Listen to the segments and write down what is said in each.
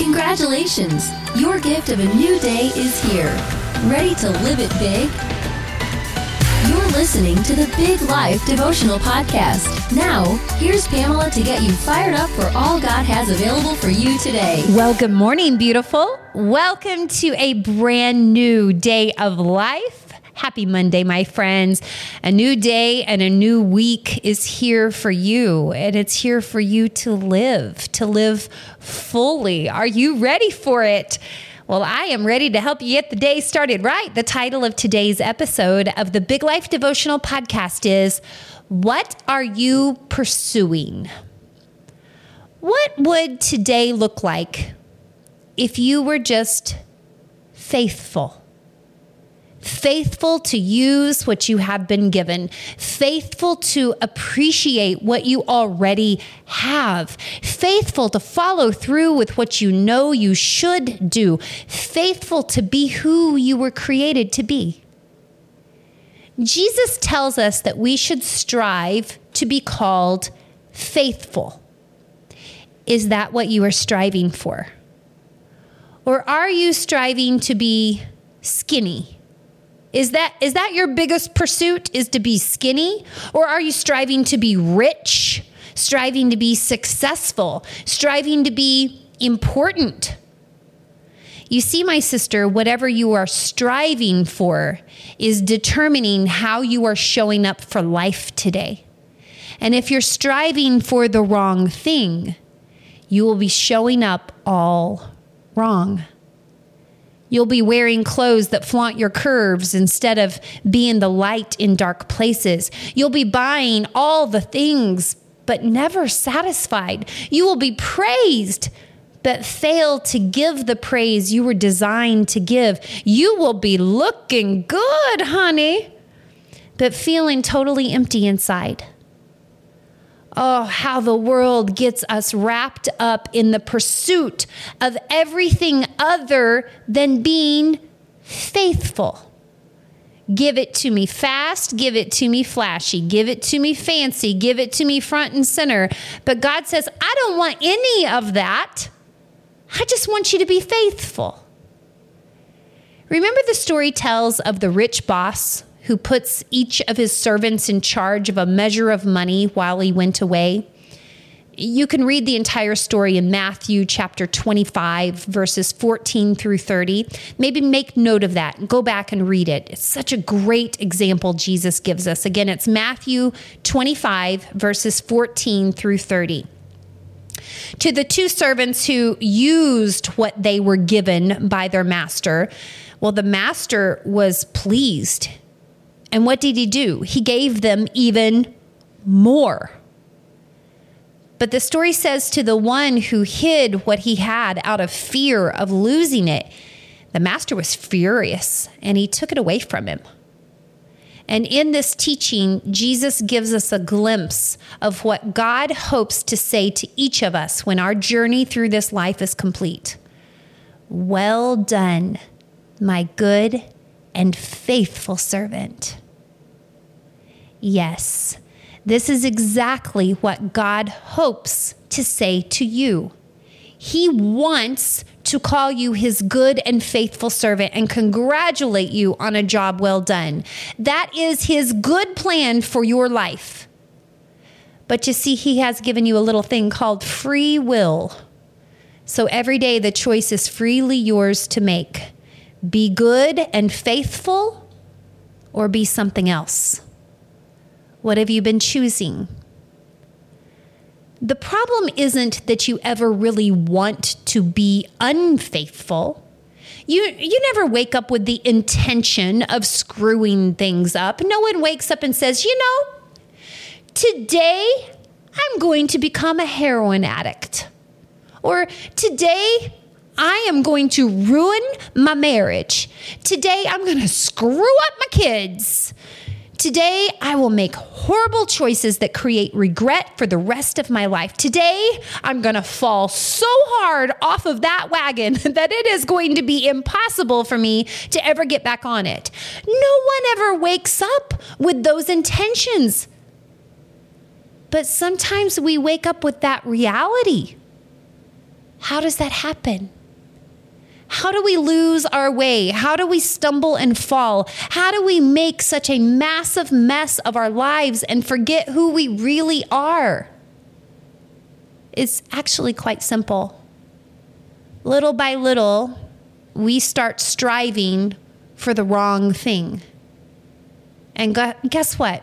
Congratulations! Your gift of a new day is here. Ready to live it big? You're listening to the Big Life Devotional Podcast. Now, here's Pamela to get you fired up for all God has available for you today. Well, good morning, beautiful. Welcome to a brand new day of life. Happy Monday, my friends. A new day and a new week is here for you, and it's here for you to live fully. Are you ready for it? Well, I am ready to help you get the day started right. The title of today's episode of the Big Life Devotional Podcast is, What Are You Pursuing? What would today look like if you were just faithful? Faithful to use what you have been given. Faithful to appreciate what you already have. Faithful to follow through with what you know you should do. Faithful to be who you were created to be. Jesus tells us that we should strive to be called faithful. Is that what you are striving for? Or are you striving to be skinny? Is that your biggest pursuit, is to be skinny? Or are you striving to be rich, striving to be successful, striving to be important? You see, my sister, whatever you are striving for is determining how you are showing up for life today. And if you're striving for the wrong thing, you will be showing up all wrong. You'll be wearing clothes that flaunt your curves instead of being the light in dark places. You'll be buying all the things, but never satisfied. You will be praised, but fail to give the praise you were designed to give. You will be looking good, honey, but feeling totally empty inside. Oh, how the world gets us wrapped up in the pursuit of everything other than being faithful. Give it to me fast, give it to me flashy, give it to me fancy, give it to me front and center. But God says, I don't want any of that. I just want you to be faithful. Remember the story tells of the rich boss who puts each of his servants in charge of a measure of money while he went away. You can read the entire story in Matthew chapter 25, verses 14 through 30. Maybe make note of that and go back and read it. It's such a great example Jesus gives us. Again, it's Matthew 25, verses 14 through 30. To the two servants who used what they were given by their master, well, the master was pleased. And what did he do? He gave them even more. But the story says to the one who hid what he had out of fear of losing it, the master was furious and he took it away from him. And in this teaching, Jesus gives us a glimpse of what God hopes to say to each of us when our journey through this life is complete. Well done, my good and faithful servant. Yes, this is exactly what God hopes to say to you. He wants to call you his good and faithful servant and congratulate you on a job well done. That is his good plan for your life. But you see, he has given you a little thing called free will. So every day the choice is freely yours to make. Be good and faithful, or be something else. What have you been choosing? The problem isn't that you ever really want to be unfaithful. You never wake up with the intention of screwing things up. No one wakes up and says, you know, today I'm going to become a heroin addict. Or today I am going to ruin my marriage. Today, I'm going to screw up my kids. Today, I will make horrible choices that create regret for the rest of my life. Today, I'm going to fall so hard off of that wagon that it is going to be impossible for me to ever get back on it. No one ever wakes up with those intentions. But sometimes we wake up with that reality. How does that happen? How do we lose our way? How do we stumble and fall? How do we make such a massive mess of our lives and forget who we really are? It's actually quite simple. Little by little, we start striving for the wrong thing. And guess what?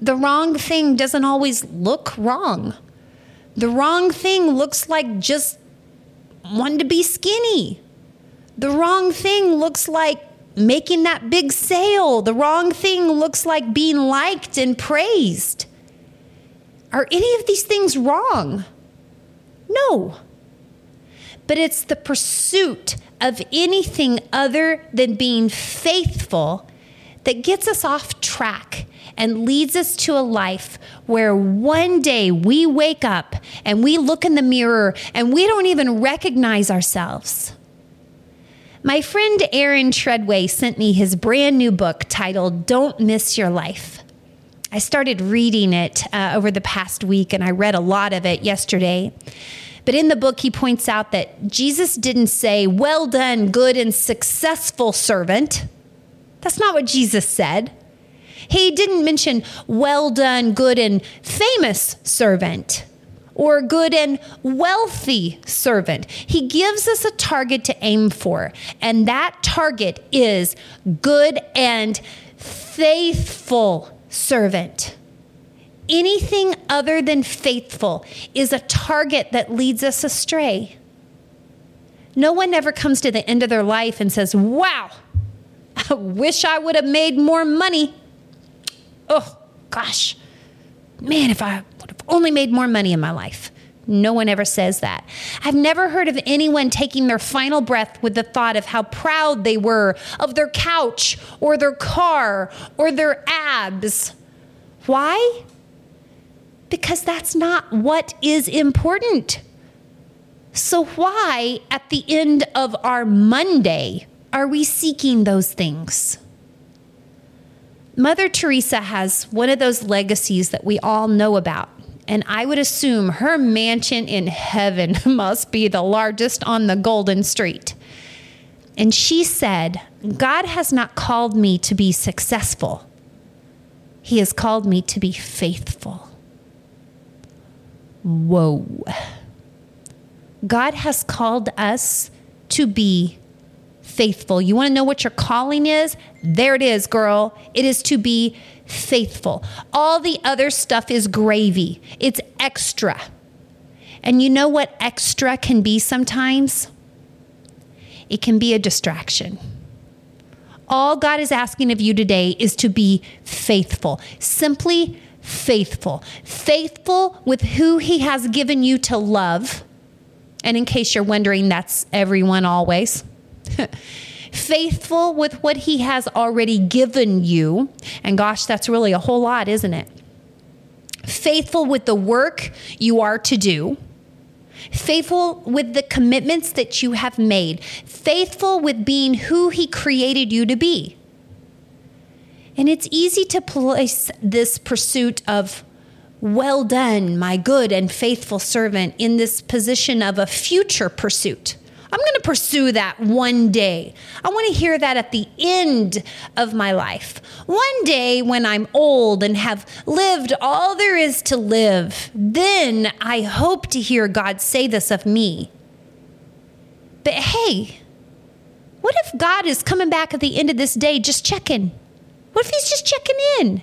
The wrong thing doesn't always look wrong. The wrong thing looks like just wanting to be skinny. The wrong thing looks like making that big sale. The wrong thing looks like being liked and praised. Are any of these things wrong? No. But it's the pursuit of anything other than being faithful that gets us off track and leads us to a life where one day we wake up and we look in the mirror and we don't even recognize ourselves. My friend Aaron Treadway sent me his brand new book titled Don't Miss Your Life. I started reading it over the past week, and I read a lot of it yesterday. But in the book, he points out that Jesus didn't say, "Well done, good and successful servant." That's not what Jesus said. He didn't mention, "Well done, good and famous servant," or "good and wealthy servant." He gives us a target to aim for, and that target is good and faithful servant. Anything other than faithful is a target that leads us astray. No one ever comes to the end of their life and says, "Wow, I wish I would have made more money. Oh, gosh, man, if I would have only made more money in my life." No one ever says that. I've never heard of anyone taking their final breath with the thought of how proud they were of their couch or their car or their abs. Why? Because that's not what is important. So why, at the end of our Monday, are we seeking those things? Mother Teresa has one of those legacies that we all know about, and I would assume her mansion in heaven must be the largest on the Golden Street. And she said, "God has not called me to be successful. He has called me to be faithful." Whoa. God has called us to be faithful. You want to know what your calling is? There it is, girl. It is to be faithful. All the other stuff is gravy. It's extra. And you know what extra can be sometimes? It can be a distraction. All God is asking of you today is to be faithful. Simply faithful. Faithful with who He has given you to love. And in case you're wondering, that's everyone always. Faithful with what He has already given you. And gosh, that's really a whole lot, isn't it? Faithful with the work you are to do. Faithful with the commitments that you have made. Faithful with being who He created you to be. And it's easy to place this pursuit of, "Well done, my good and faithful servant," in this position of a future pursuit. I'm going to pursue that one day. I want to hear that at the end of my life. One day when I'm old and have lived all there is to live, then I hope to hear God say this of me. But hey, what if God is coming back at the end of this day just checking? What if He's just checking in?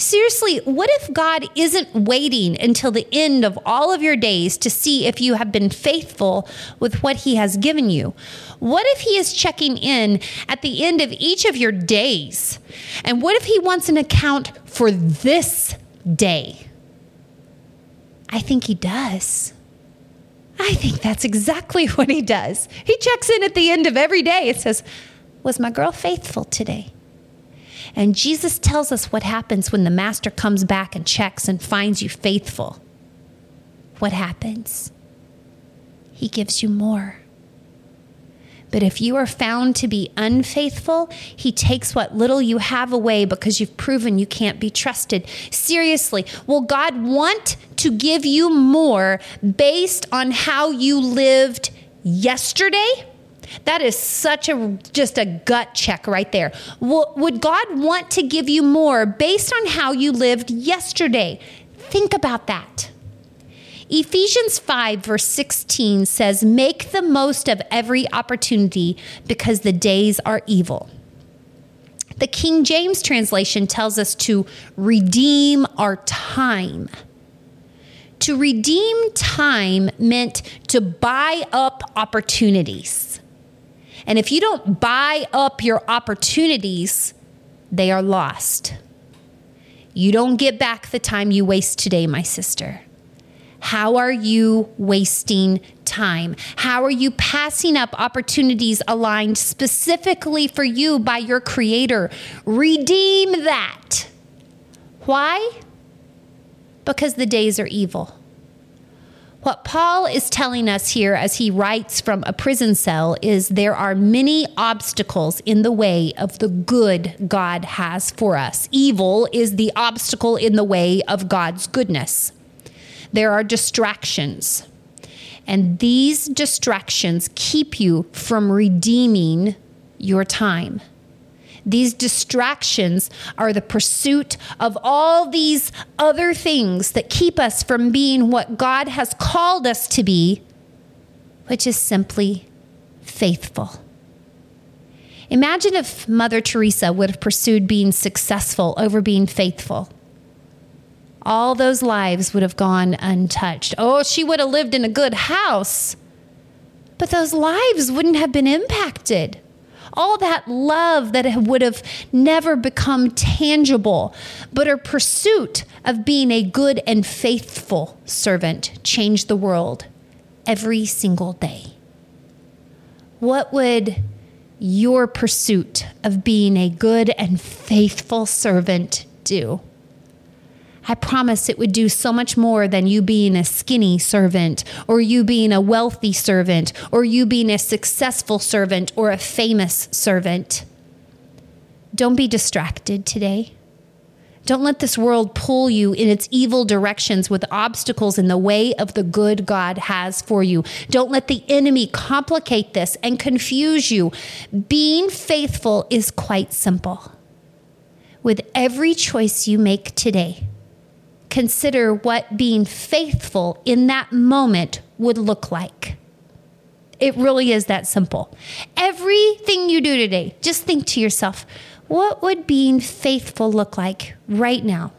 Seriously, what if God isn't waiting until the end of all of your days to see if you have been faithful with what He has given you? What if He is checking in at the end of each of your days? And what if He wants an account for this day? I think He does. I think that's exactly what He does. He checks in at the end of every day. It says, "Was my girl faithful today?" And Jesus tells us what happens when the master comes back and checks and finds you faithful. What happens? He gives you more. But if you are found to be unfaithful, he takes what little you have away because you've proven you can't be trusted. Seriously, will God want to give you more based on how you lived yesterday? That is such just a gut check right there. Would God want to give you more based on how you lived yesterday? Think about that. Ephesians 5 verse 16 says, "Make the most of every opportunity because the days are evil." The King James translation tells us to redeem our time. To redeem time meant to buy up opportunities. And if you don't buy up your opportunities, they are lost. You don't get back the time you waste today, my sister. How are you wasting time? How are you passing up opportunities aligned specifically for you by your Creator? Redeem that. Why? Because the days are evil. What Paul is telling us here as he writes from a prison cell is there are many obstacles in the way of the good God has for us. Evil is the obstacle in the way of God's goodness. There are distractions, and these distractions keep you from redeeming your time. These distractions are the pursuit of all these other things that keep us from being what God has called us to be, which is simply faithful. Imagine if Mother Teresa would have pursued being successful over being faithful. All those lives would have gone untouched. Oh, she would have lived in a good house, but those lives wouldn't have been impacted. All that love that would have never become tangible, but her pursuit of being a good and faithful servant changed the world every single day. What would your pursuit of being a good and faithful servant do? I promise it would do so much more than you being a skinny servant or you being a wealthy servant or you being a successful servant or a famous servant. Don't be distracted today. Don't let this world pull you in its evil directions with obstacles in the way of the good God has for you. Don't let the enemy complicate this and confuse you. Being faithful is quite simple. With every choice you make today, consider what being faithful in that moment would look like. It really is that simple. Everything you do today, just think to yourself, what would being faithful look like right now?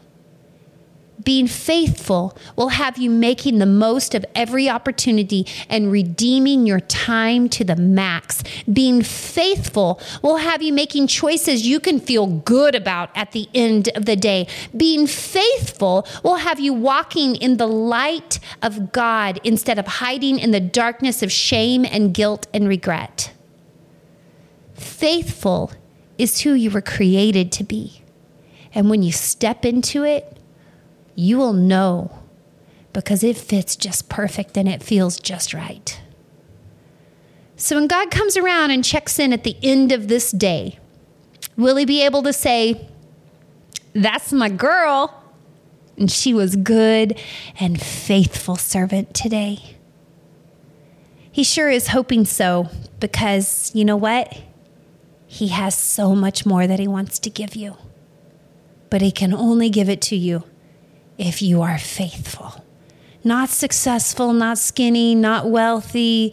Being faithful will have you making the most of every opportunity and redeeming your time to the max. Being faithful will have you making choices you can feel good about at the end of the day. Being faithful will have you walking in the light of God instead of hiding in the darkness of shame and guilt and regret. Faithful is who you were created to be. And when you step into it, you will know because it fits just perfect and it feels just right. So when God comes around and checks in at the end of this day, will he be able to say, "That's my girl, and she was good and faithful servant today"? He sure is hoping so, because you know what? He has so much more that he wants to give you, but he can only give it to you if you are faithful. Not successful, not skinny, not wealthy,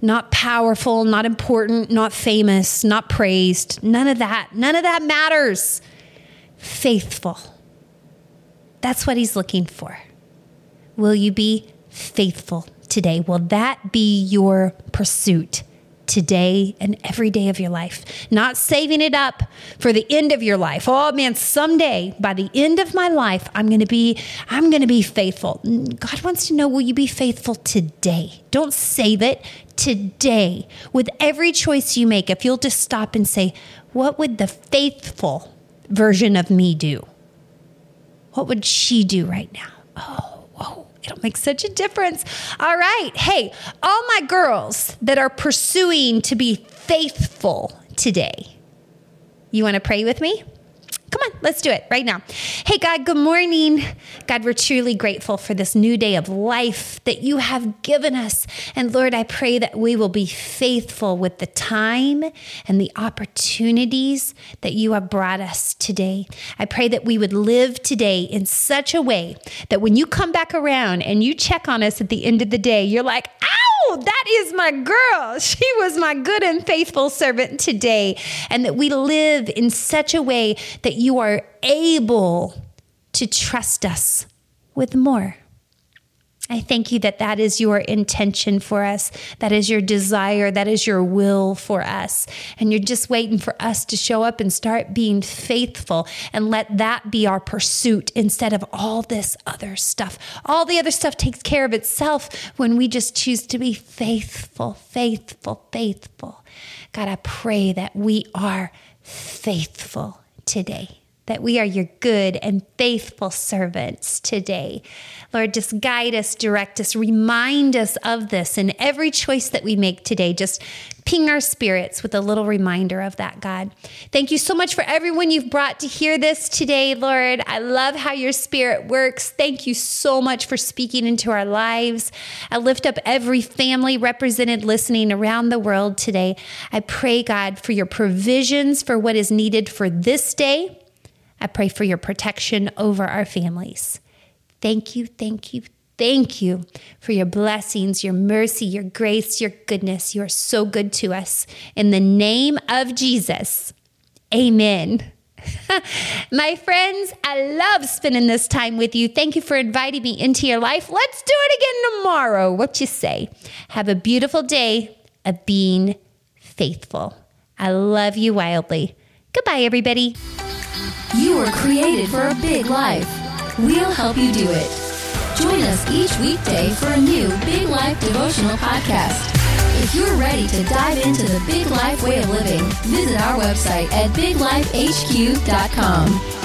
not powerful, not important, not famous, not praised. None of that. None of that matters. Faithful. That's what he's looking for. Will you be faithful today? Will that be your pursuit today and every day of your life? Not saving it up for the end of your life. Oh man, someday by the end of my life, I'm going to be faithful. God wants to know, will you be faithful today? Don't save it. Today, with every choice you make, if you'll just stop and say, what would the faithful version of me do? What would she do right now? Oh, It'll make such a difference. All right. Hey, all my girls that are pursuing to be faithful today, you want to pray with me? Come on, let's do it right now. Hey, God, good morning. God, we're truly grateful for this new day of life that you have given us. And Lord, I pray that we will be faithful with the time and the opportunities that you have brought us today. I pray that we would live today in such a way that when you come back around and you check on us at the end of the day, you're like, oh, that is my girl. She was my good and faithful servant today. And that we live in such a way that you are able to trust us with more. I thank you that that is your intention for us. That is your desire. That is your will for us. And you're just waiting for us to show up and start being faithful and let that be our pursuit instead of all this other stuff. All the other stuff takes care of itself when we just choose to be faithful, faithful, faithful. God, I pray that we are faithful today, that we are your good and faithful servants today. Lord, just guide us, direct us, remind us of this in every choice that we make today. Just ping our spirits with a little reminder of that, God. Thank you so much for everyone you've brought to hear this today, Lord. I love how your spirit works. Thank you so much for speaking into our lives. I lift up every family represented listening around the world today. I pray, God, for your provisions for what is needed for this day. I pray for your protection over our families. Thank you, thank you, thank you for your blessings, your mercy, your grace, your goodness. You are so good to us. In the name of Jesus, amen. My friends, I love spending this time with you. Thank you for inviting me into your life. Let's do it again tomorrow. What you say? Have a beautiful day of being faithful. I love you wildly. Goodbye, everybody. You were created for a big life. We'll help you do it. Join us each weekday for a new Big Life Devotional Podcast. If you're ready to dive into the Big Life way of living, visit our website at BigLifeHQ.com.